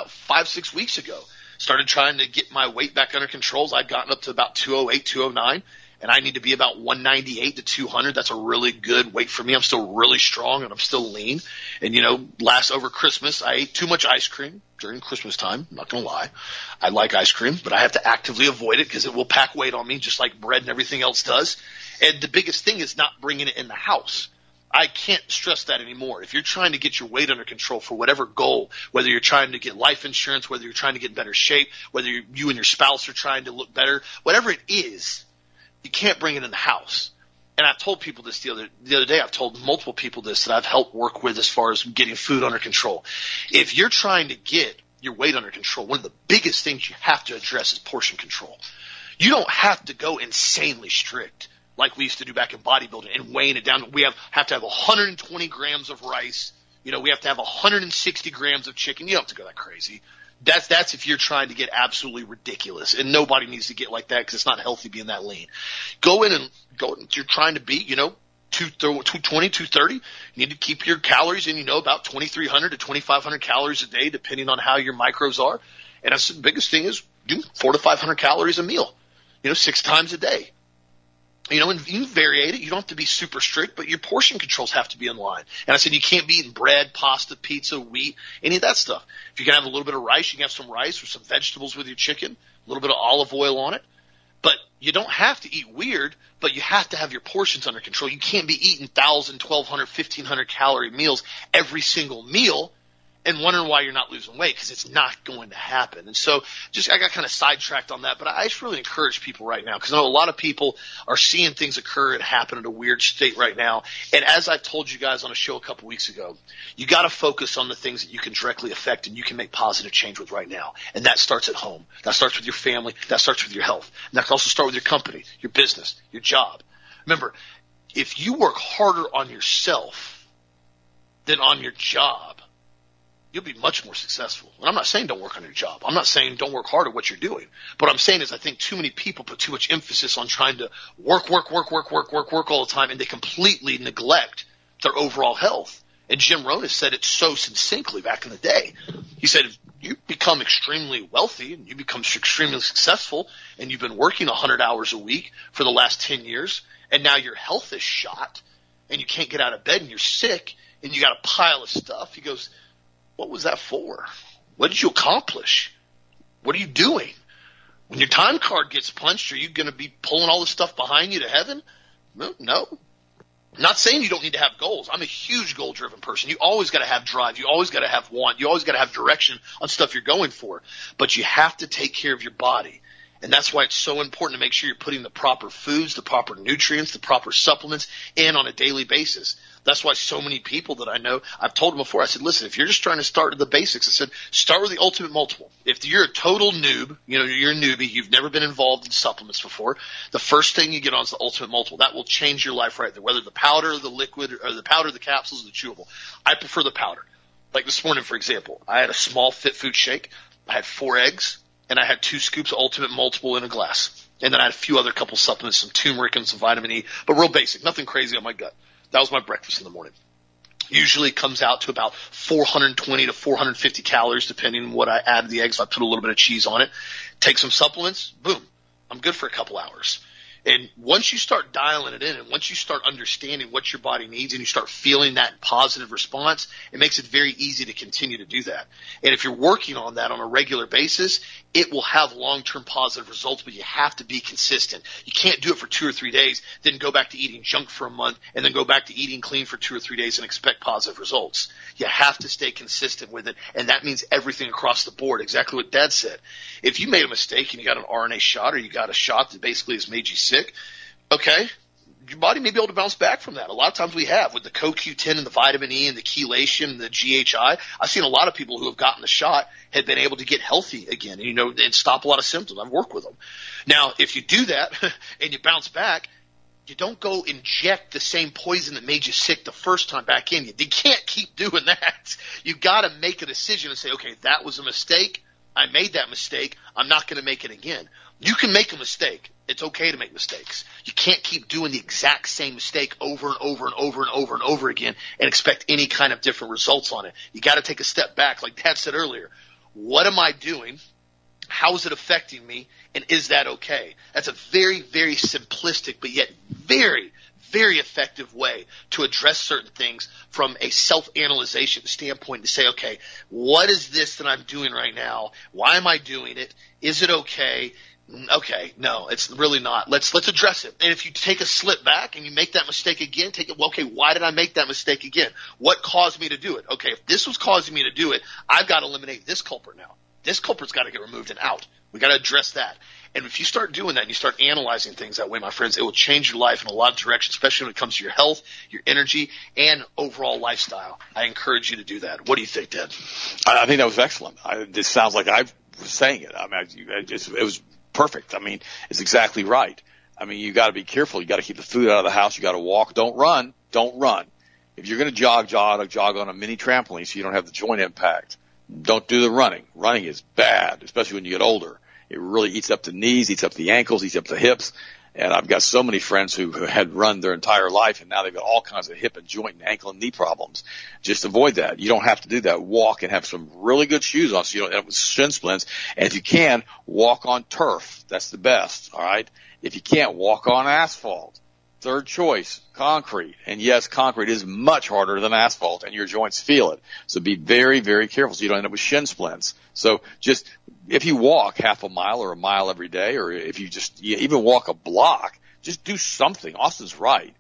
5-6 weeks ago. Started trying to get my weight back under control. I've gotten up to about 208, 209, and I need to be about 198 to 200. That's a really good weight for me. I'm still really strong, and I'm still lean. And, you know, over Christmas, I ate too much ice cream during Christmas time. I'm not going to lie. I like ice cream, but I have to actively avoid it because it will pack weight on me just like bread and everything else does. And the biggest thing is not bringing it in the house. I can't stress that anymore. If you're trying to get your weight under control for whatever goal, whether you're trying to get life insurance, whether you're trying to get in better shape, whether you and your spouse are trying to look better, whatever it is, you can't bring it in the house. And I've told people this the other day. I've told multiple people this that I've helped work with as far as getting food under control. If you're trying to get your weight under control, one of the biggest things you have to address is portion control. You don't have to go insanely strict like we used to do back in bodybuilding and weighing it down. We have to have 120 grams of rice. You know, we have to have 160 grams of chicken. You don't have to go that crazy. That's if you're trying to get absolutely ridiculous, and nobody needs to get like that because it's not healthy being that lean. You're trying to be, you know, 220, 230. You need to keep your calories in, you know, about 2,300 to 2,500 calories a day, depending on how your micros are. And that's the biggest thing is do 400 to 500 calories a meal, you know, 6 times a day. You know, and you vary it. You don't have to be super strict, but your portion controls have to be in line. And I said you can't be eating bread, pasta, pizza, wheat, any of that stuff. If you can have a little bit of rice, you can have some rice or some vegetables with your chicken, a little bit of olive oil on it. But you don't have to eat weird, but you have to have your portions under control. You can't be eating 1,000, 1,200, 1,500 calorie meals every single meal and wondering why you're not losing weight, because it's not going to happen. And so I got kind of sidetracked on that, but I just really encourage people right now, because I know a lot of people are seeing things occur and happen in a weird state right now. And as I told you guys on a show a couple weeks ago, you got to focus on the things that you can directly affect and you can make positive change with right now. And that starts at home. That starts with your family. That starts with your health. And that can also start with your company, your business, your job. Remember, if you work harder on yourself than on your job, you'll be much more successful. And I'm not saying don't work on your job. I'm not saying don't work hard at what you're doing. But what I'm saying is I think too many people put too much emphasis on trying to work all the time, and they completely neglect their overall health. And Jim Rohn said it so succinctly back in the day. He said if you become extremely wealthy and you become extremely successful and you've been working 100 hours a week for the last 10 years and now your health is shot and you can't get out of bed and you're sick and you got a pile of stuff, he goes, what was that for? What did you accomplish? What are you doing? When your time card gets punched, are you going to be pulling all this stuff behind you to heaven? No. I'm not saying you don't need to have goals. I'm a huge goal-driven person. You always got to have drive. You always got to have want. You always got to have direction on stuff you're going for. But you have to take care of your body. And that's why it's so important to make sure you're putting the proper foods, the proper nutrients, the proper supplements in on a daily basis. That's why so many people that I know, I've told them before, I said, listen, if you're just trying to start with the basics, I said, start with the ultimate multiple. If you're a total noob, you're a newbie, you've never been involved in supplements before, the first thing you get on is the ultimate multiple. That will change your life right there, whether the powder, the liquid, or the powder, the capsules, the chewable. I prefer the powder. Like this morning, for example, I had a small fit food shake. I had 4 eggs. And I had 2 scoops of ultimate multiple in a glass. And then I had a few other couple supplements, some turmeric and some vitamin E, but real basic, nothing crazy on my gut. That was my breakfast in the morning. Usually comes out to about 420 to 450 calories, depending on what I add to the eggs. I put a little bit of cheese on it. Take some supplements, boom, I'm good for a couple hours. And once you start dialing it in and once you start understanding what your body needs and you start feeling that positive response, it makes it very easy to continue to do that. And if you're working on that on a regular basis, it will have long-term positive results, but you have to be consistent. You can't do it for 2 or 3 days, then go back to eating junk for a month, and then go back to eating clean for 2 or 3 days and expect positive results. You have to stay consistent with it, and that means everything across the board, exactly what Dad said. If you made a mistake and you got an RNA shot or you got a shot that basically has made you sick, okay, your body may be able to bounce back from that. A lot of times we have with the CoQ10 and the vitamin E and the chelation and the GHI. I've seen a lot of people who have gotten the shot had been able to get healthy again and stop a lot of symptoms. I've worked with them. Now, if you do that and you bounce back, you don't go inject the same poison that made you sick the first time back in you. You can't keep doing that. You've got to make a decision and say, okay, that was a mistake. I made that mistake. I'm not going to make it again. You can make a mistake. It's okay to make mistakes. You can't keep doing the exact same mistake over and over and over and over and over again and expect any kind of different results on it. You got to take a step back. Like Dad said earlier, what am I doing? How is it affecting me? And is that okay? That's a very, very simplistic but yet very, very effective way to address certain things from a self-analyzation standpoint to say, okay, what is this that I'm doing right now? Why am I doing it? Is it okay? Okay, no, it's really not. Let's address it. And if you take a slip back and you make that mistake again, take it, well, okay, why did I make that mistake again? What caused me to do it? Okay, if this was causing me to do it, I've got to eliminate this culprit now. This culprit's got to get removed and out. We got to address that. And if you start doing that and you start analyzing things that way, my friends, it will change your life in a lot of directions, especially when it comes to your health, your energy, and overall lifestyle. I encourage you to do that. What do you think, Dad? I think that was excellent. This sounds like I was saying it. I mean, it was perfect. I mean, it's exactly right. I mean, you got to be careful. You got to keep the food out of the house. You got to walk. Don't run. Don't run. If you're going to jog on a mini trampoline so you don't have the joint impact. Don't do the running. Running is bad, especially when you get older. It really eats up the knees, eats up the ankles, eats up the hips. And I've got so many friends who had run their entire life, and now they've got all kinds of hip and joint and ankle and knee problems. Just avoid that. You don't have to do that. Walk and have some really good shoes on so you don't end up with shin splints. And if you can, walk on turf. That's the best, all right? If you can't, walk on asphalt. Third choice, concrete. And yes, concrete is much harder than asphalt, and your joints feel it. So be very, very careful so you don't end up with shin splints. So just if you walk half a mile or a mile every day, or if you just even walk a block, just do something. Austin's right.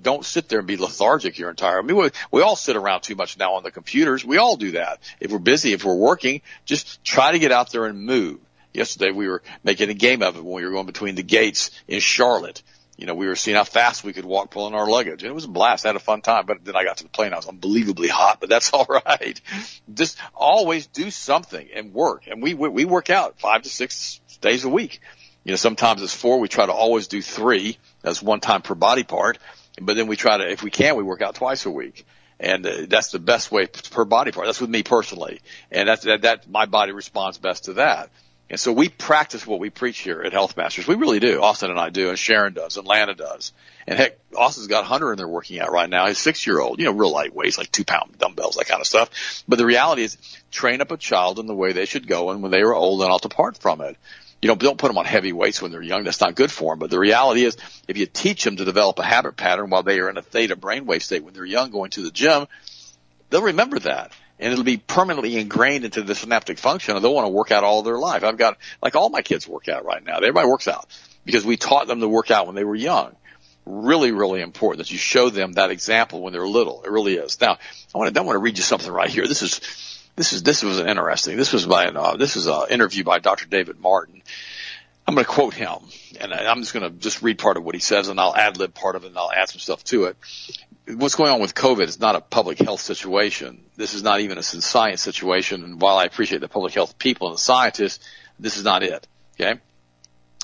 Don't sit there and be lethargic your entire. I mean, we all sit around too much now on the computers. We all do that. If we're busy, if we're working, just try to get out there and move. Yesterday we were making a game of it when we were going between the gates in Charlotte. We were seeing how fast we could walk pulling our luggage. And it was a blast. I had a fun time. But then I got to the plane. I was unbelievably hot, but that's all right. Just always do something and work. And we work out 5 to 6 days a week. Sometimes it's 4. We try to always do 3. That's 1 time per body part. But then we try to, if we can, we work out twice a week. And that's the best way per body part. That's with me personally. And that my body responds best to that. And so we practice what we preach here at Health Masters. We really do. Austin and I do, and Sharon does, and Lana does. And heck, Austin's got Hunter in there working out right now. His 6-year-old, real light weights, like 2-pound dumbbells, that kind of stuff. But the reality is train up a child in the way they should go, and when they are old, then I'll depart from it. Don't put them on heavy weights when they're young. That's not good for them. But the reality is if you teach them to develop a habit pattern while they are in a theta brainwave state when they're young going to the gym, they'll remember that. And it'll be permanently ingrained into the synaptic function, and they'll want to work out all their life. I've got – all my kids work out right now. Everybody works out because we taught them to work out when they were young. Really, really important that you show them that example when they're little. It really is. Now, I want to read you something right here. This was an interview by Dr. David Martin. I'm going to quote him, and I'm just going to read part of what he says, and I'll ad-lib part of it, and I'll add some stuff to it. What's going on with COVID is not a public health situation. This is not even a science situation, and while I appreciate the public health people and the scientists, this is not it, okay?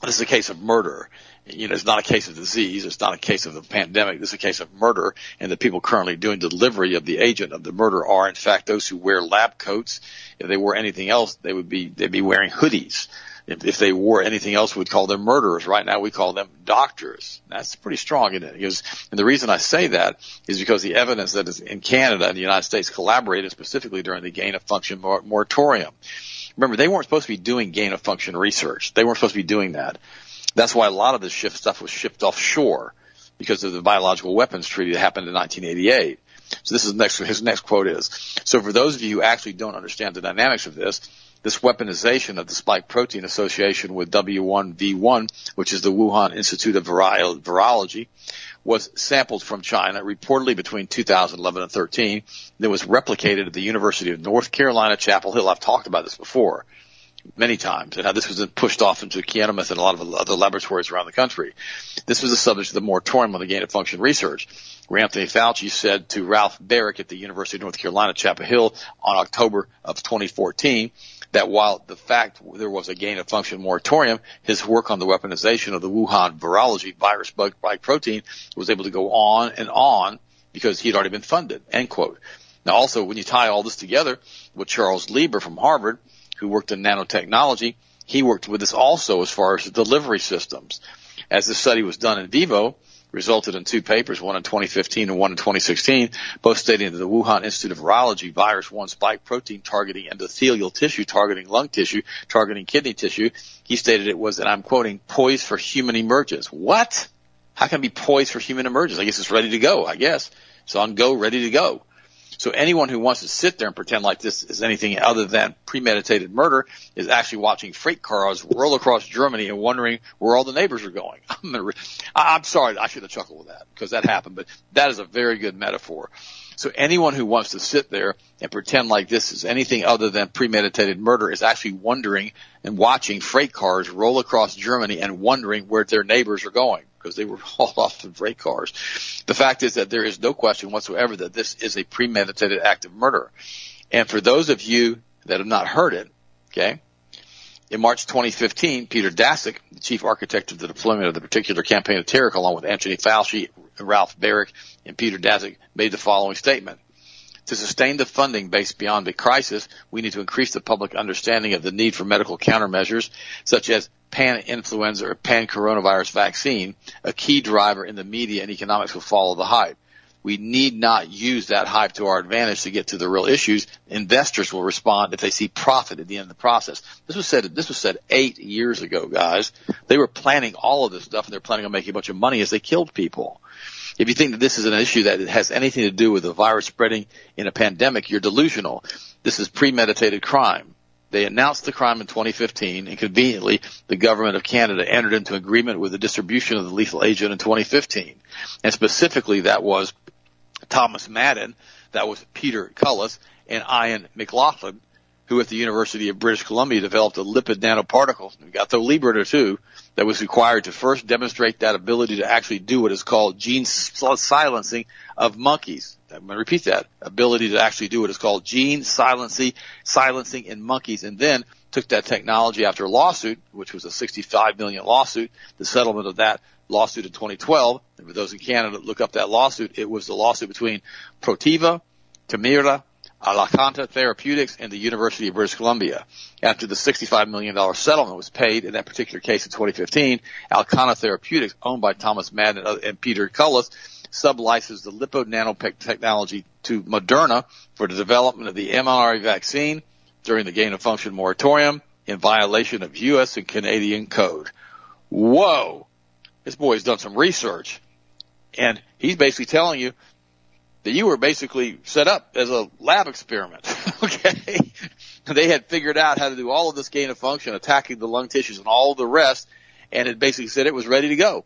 This is a case of murder. It's not a case of disease. It's not a case of the pandemic. This is a case of murder, and the people currently doing delivery of the agent of the murder are, in fact, those who wear lab coats. If they wore anything else, they'd be wearing hoodies. If they wore anything else, we'd call them murderers. Right now, we call them doctors. That's pretty strong, isn't it? And the reason I say that is because the evidence that is in Canada and the United States collaborated specifically during the gain-of-function moratorium. Remember, they weren't supposed to be doing gain-of-function research. They weren't supposed to be doing that. That's why a lot of this stuff was shipped offshore because of the biological weapons treaty that happened in 1988. So this is his next quote is, so for those of you who actually don't understand the dynamics of this weaponization of the spike protein association with W1V1, which is the Wuhan Institute of Virology, was sampled from China reportedly between 2011 and 2013. That was replicated at the University of North Carolina, Chapel Hill. I've talked about this before many times, and how this was then pushed off into Kianimus and a lot of other laboratories around the country. This was the subject of the moratorium on the gain-of-function research, where Anthony Fauci said to Ralph Baric at the University of North Carolina, Chapel Hill, on October of 2014, that while the fact there was a gain-of-function moratorium, his work on the weaponization of the Wuhan virology virus bug protein was able to go on and on because he'd already been funded, end quote. Now, also, when you tie all this together with Charles Lieber from Harvard, who worked in nanotechnology, he worked with this also as far as the delivery systems. As the study was done in vivo, resulted in 2 papers, one in 2015 and one in 2016, both stating that the Wuhan Institute of Virology virus 1 spike protein targeting endothelial tissue, targeting lung tissue, targeting kidney tissue. He stated it was, and I'm quoting, poised for human emergence. What? How can it be poised for human emergence? I guess it's ready to go, I guess. It's on go, ready to go. So anyone who wants to sit there and pretend like this is anything other than premeditated murder is actually watching freight cars roll across Germany and wondering where all the neighbors are going. I'm sorry, I should have chuckled with that because that happened, but that is a very good metaphor. So anyone who wants to sit there and pretend like this is anything other than premeditated murder is actually wondering and watching freight cars roll across Germany and wondering where their neighbors are going. Because they were hauled off in freight cars. The fact is that there is no question whatsoever that this is a premeditated act of murder. And for those of you that have not heard it, okay, in March 2015, Peter Daszak, the chief architect of the deployment of the particular campaign of terror, along with Anthony Fauci, Ralph Baric, and Peter Daszak, made the following statement. To sustain the funding based beyond the crisis, we need to increase the public understanding of the need for medical countermeasures, such as pan-influenza or pan-coronavirus vaccine, a key driver in the media and economics will follow the hype. We need not use that hype to our advantage to get to the real issues. Investors will respond if they see profit at the end of the process. This was said 8 years ago, guys. They were planning all of this stuff, and they're planning on making a bunch of money as they killed people. If you think that this is an issue that has anything to do with the virus spreading in a pandemic, you're delusional. This is premeditated crime. They announced the crime in 2015, and conveniently, the government of Canada entered into agreement with the distribution of the lethal agent in 2015. And specifically, that was Thomas Madden, that was Peter Cullis, and Ian McLaughlin, who at the University of British Columbia developed a lipid nanoparticle, we got the Liberator too, that was required to first demonstrate that ability to actually do what is called gene silencing of monkeys. I'm going to repeat that, ability to actually do what is called gene silencing in monkeys, and then took that technology after a lawsuit, which was a $65 million lawsuit, the settlement of that lawsuit in 2012. And for those in Canada, look up that lawsuit. It was the lawsuit between Protiva, Temira, Alacanta Therapeutics, and the University of British Columbia. After the $65 million settlement was paid in that particular case in 2015, Alacanta Therapeutics, owned by Thomas Madden and Peter Cullis, sublicensed the lipid nanotechnology to Moderna for the development of the mRNA vaccine during the gain-of-function moratorium in violation of U.S. and Canadian code. Whoa! This boy's done some research, and he's basically telling you that you were basically set up as a lab experiment, okay? They had figured out how to do all of this gain-of-function, attacking the lung tissues and all the rest, and it basically said it was ready to go.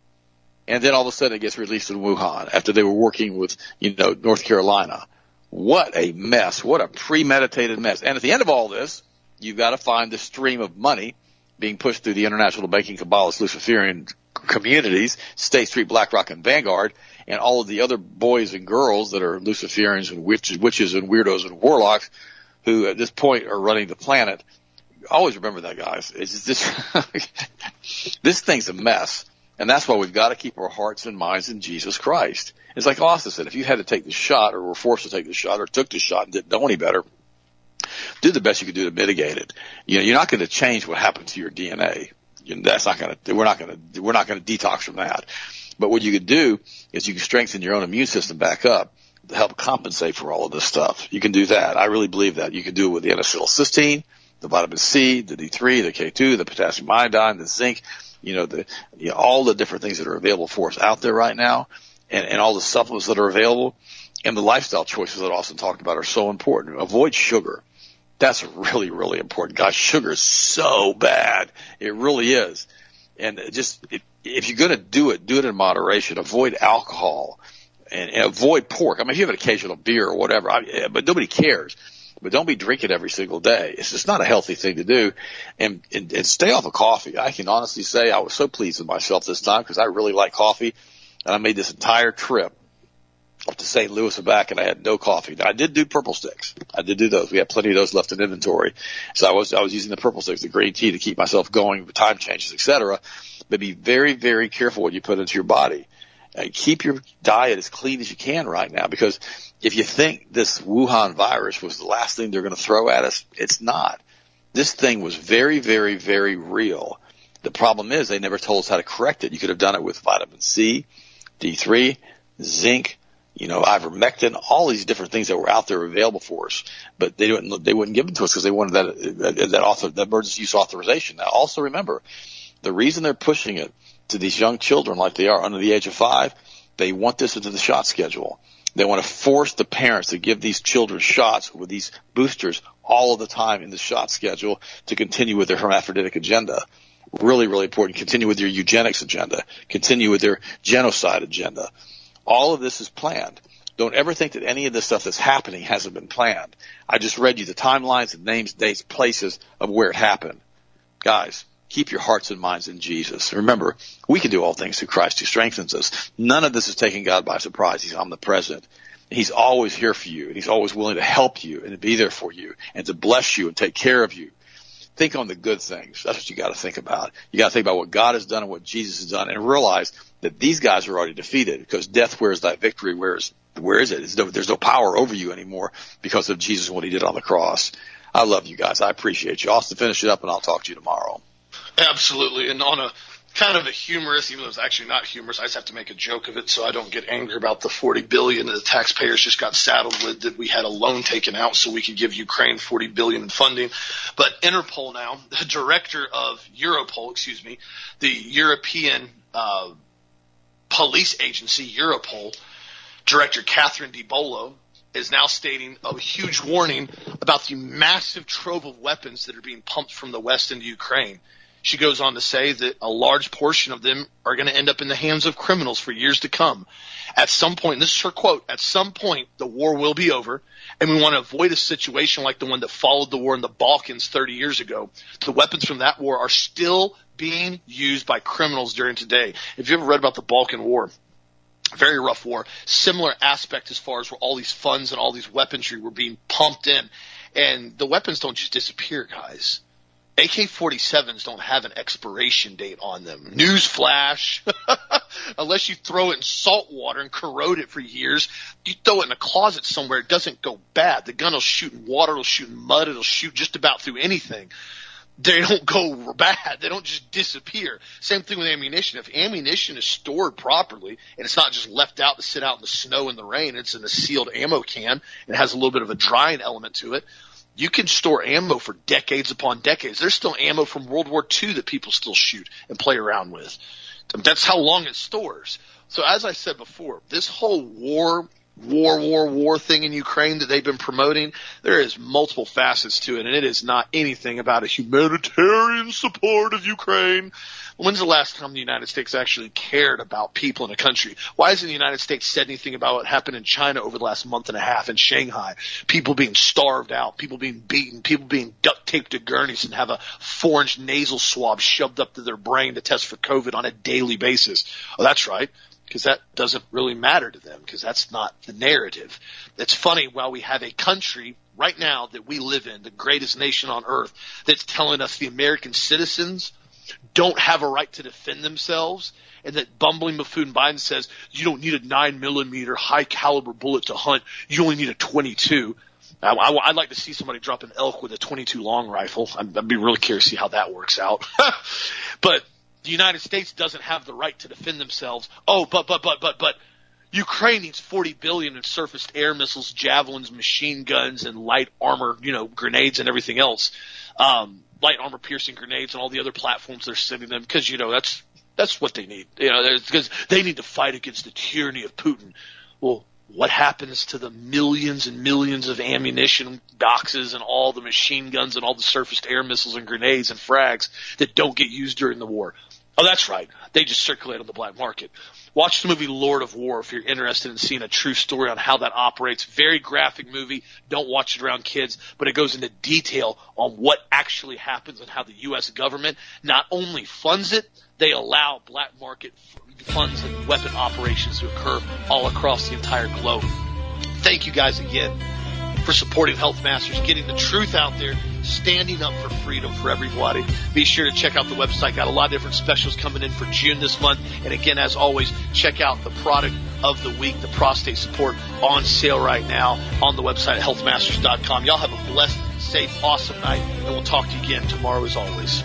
And then all of a sudden it gets released in Wuhan after they were working with, North Carolina. What a mess. What a premeditated mess. And at the end of all this, you've got to find the stream of money being pushed through the international banking Kabbalist Luciferian communities, State Street, BlackRock, and Vanguard, and all of the other boys and girls that are Luciferians and witches and weirdos and warlocks who at this point are running the planet. Always remember that, guys. It's just this thing's a mess. And that's why we've got to keep our hearts and minds in Jesus Christ. It's like Austin said, if you had to take the shot or were forced to take the shot or took the shot and didn't know any better, do the best you can do to mitigate it. You're not going to change what happened to your DNA. We're not going to detox from that. But what you could do is you can strengthen your own immune system back up to help compensate for all of this stuff. You can do that. I really believe that. You can do it with the N-acetylcysteine, the vitamin C, the D3, the K2, the potassium iodine, the zinc. All the different things that are available for us out there right now and all the supplements that are available and the lifestyle choices that Austin talked about are so important. Avoid sugar. That's really, really important. Gosh, sugar is so bad. It really is. And if you're going to do it in moderation. Avoid alcohol and avoid pork. I mean, if you have an occasional beer or whatever, but nobody cares. But don't be drinking every single day. It's just not a healthy thing to do. And stay off of coffee. I can honestly say I was so pleased with myself this time because I really like coffee. And I made this entire trip up to St. Louis and back, and I had no coffee. Now, I did do purple sticks. I did do those. We had plenty of those left in inventory. So I was using the purple sticks, the green tea, to keep myself going, time changes, et cetera. But be very, very careful what you put into your body. And keep your diet as clean as you can right now because if you think this Wuhan virus was the last thing they're going to throw at us, it's not. This thing was very, very, very real. The problem is they never told us how to correct it. You could have done it with vitamin C, D3, zinc, ivermectin, all these different things that were out there available for us. But they wouldn't give them to us because they wanted that emergency use authorization. Now, also remember, the reason they're pushing it to these young children like they are under the age of 5, they want this into the shot schedule. They want to force the parents to give these children shots with these boosters all of the time in the shot schedule to continue with their hermaphroditic agenda. Really, really important. Continue with your eugenics agenda. Continue with their genocide agenda. All of this is planned. Don't ever think that any of this stuff that's happening hasn't been planned. I just read you the timelines and names, dates, places of where it happened. Guys, keep your hearts and minds in Jesus. Remember, we can do all things through Christ who strengthens us. None of this is taking God by surprise. He's omnipresent. He's always here for you, and he's always willing to help you and to be there for you and to bless you and take care of you. Think on the good things. That's what you got to think about. You got to think about what God has done and what Jesus has done and realize that these guys are already defeated because death wears that victory. Where is it? There's no power over you anymore because of Jesus and what he did on the cross. I love you guys. I appreciate you. Austin, finish it up, and I'll talk to you tomorrow. Absolutely, and on a kind of a humorous, even though it's actually not humorous, I just have to make a joke of it so I don't get angry about the $40 billion that the taxpayers just got saddled with, that we had a loan taken out so we could give Ukraine $40 billion in funding. But Interpol now, the director of Europol, the European police agency, Europol, director Catherine DiBolo, is now stating a huge warning about the massive trove of weapons that are being pumped from the West into Ukraine. She goes on to say that a large portion of them are going to end up in the hands of criminals for years to come. At some point, this is her quote, at some point the war will be over, and we want to avoid a situation like the one that followed the war in the Balkans 30 years ago. The weapons from that war are still being used by criminals during today. If you ever read about the Balkan War, very rough war, similar aspect as far as where all these funds and all these weaponry were being pumped in. And the weapons don't just disappear, guys. AK-47s don't have an expiration date on them. Newsflash. Unless you throw it in salt water and corrode it for years, you throw it in a closet somewhere, it doesn't go bad. The gun will shoot in water, it'll shoot in mud, it'll shoot just about through anything. They don't go bad. They don't just disappear. Same thing with ammunition. If ammunition is stored properly and it's not just left out to sit out in the snow and the rain, it's in a sealed ammo can and has a little bit of a drying element to it, you can store ammo for decades upon decades. There's still ammo from World War II that people still shoot and play around with. That's how long it stores. So as I said before, this whole war thing in Ukraine that they've been promoting, there is multiple facets to it, and it is not anything about a humanitarian support of Ukraine. When's the last time the United States actually cared about people in a country? Why hasn't the United States said anything about what happened in China over the last month and a half in Shanghai? People being starved out, people being beaten, people being duct taped to gurneys and have a 4-inch nasal swab shoved up to their brain to test for COVID on a daily basis. Oh, that's right. Because that doesn't really matter to them, because that's not the narrative. It's funny, while we have a country right now that we live in, the greatest nation on earth, that's telling us the American citizens don't have a right to defend themselves, and that bumbling buffoon Biden says you don't need a 9mm high-caliber bullet to hunt, you only need a 22. I'd like to see somebody drop an elk with a 22 long rifle. I'd be really curious to see how that works out. But the United States doesn't have the right to defend themselves. Oh, but Ukraine needs $40 billion in surfaced air missiles, javelins, machine guns, and light armor, grenades and everything else. Light armor piercing grenades and all the other platforms they're sending them, because, that's what they need. Because they need to fight against the tyranny of Putin. Well, what happens to the millions and millions of ammunition boxes and all the machine guns and all the surfaced air missiles and grenades and frags that don't get used during the war? Oh, that's right. They just circulate on the black market. Watch the movie Lord of War if you're interested in seeing a true story on how that operates. Very graphic movie. Don't watch it around kids, but it goes into detail on what actually happens and how the U.S. government not only funds it, they allow black market funds and weapon operations to occur all across the entire globe. Thank you guys again for supporting Health Masters, getting the truth out there, standing up for freedom for everybody. Be sure to check out the website. Got a lot of different specials coming in for June this month. And again, as always, check out the product of the week, the prostate support, on sale right now on the website at healthmasters.com. Y'all have a blessed, safe, awesome night, and we'll talk to you again tomorrow as always.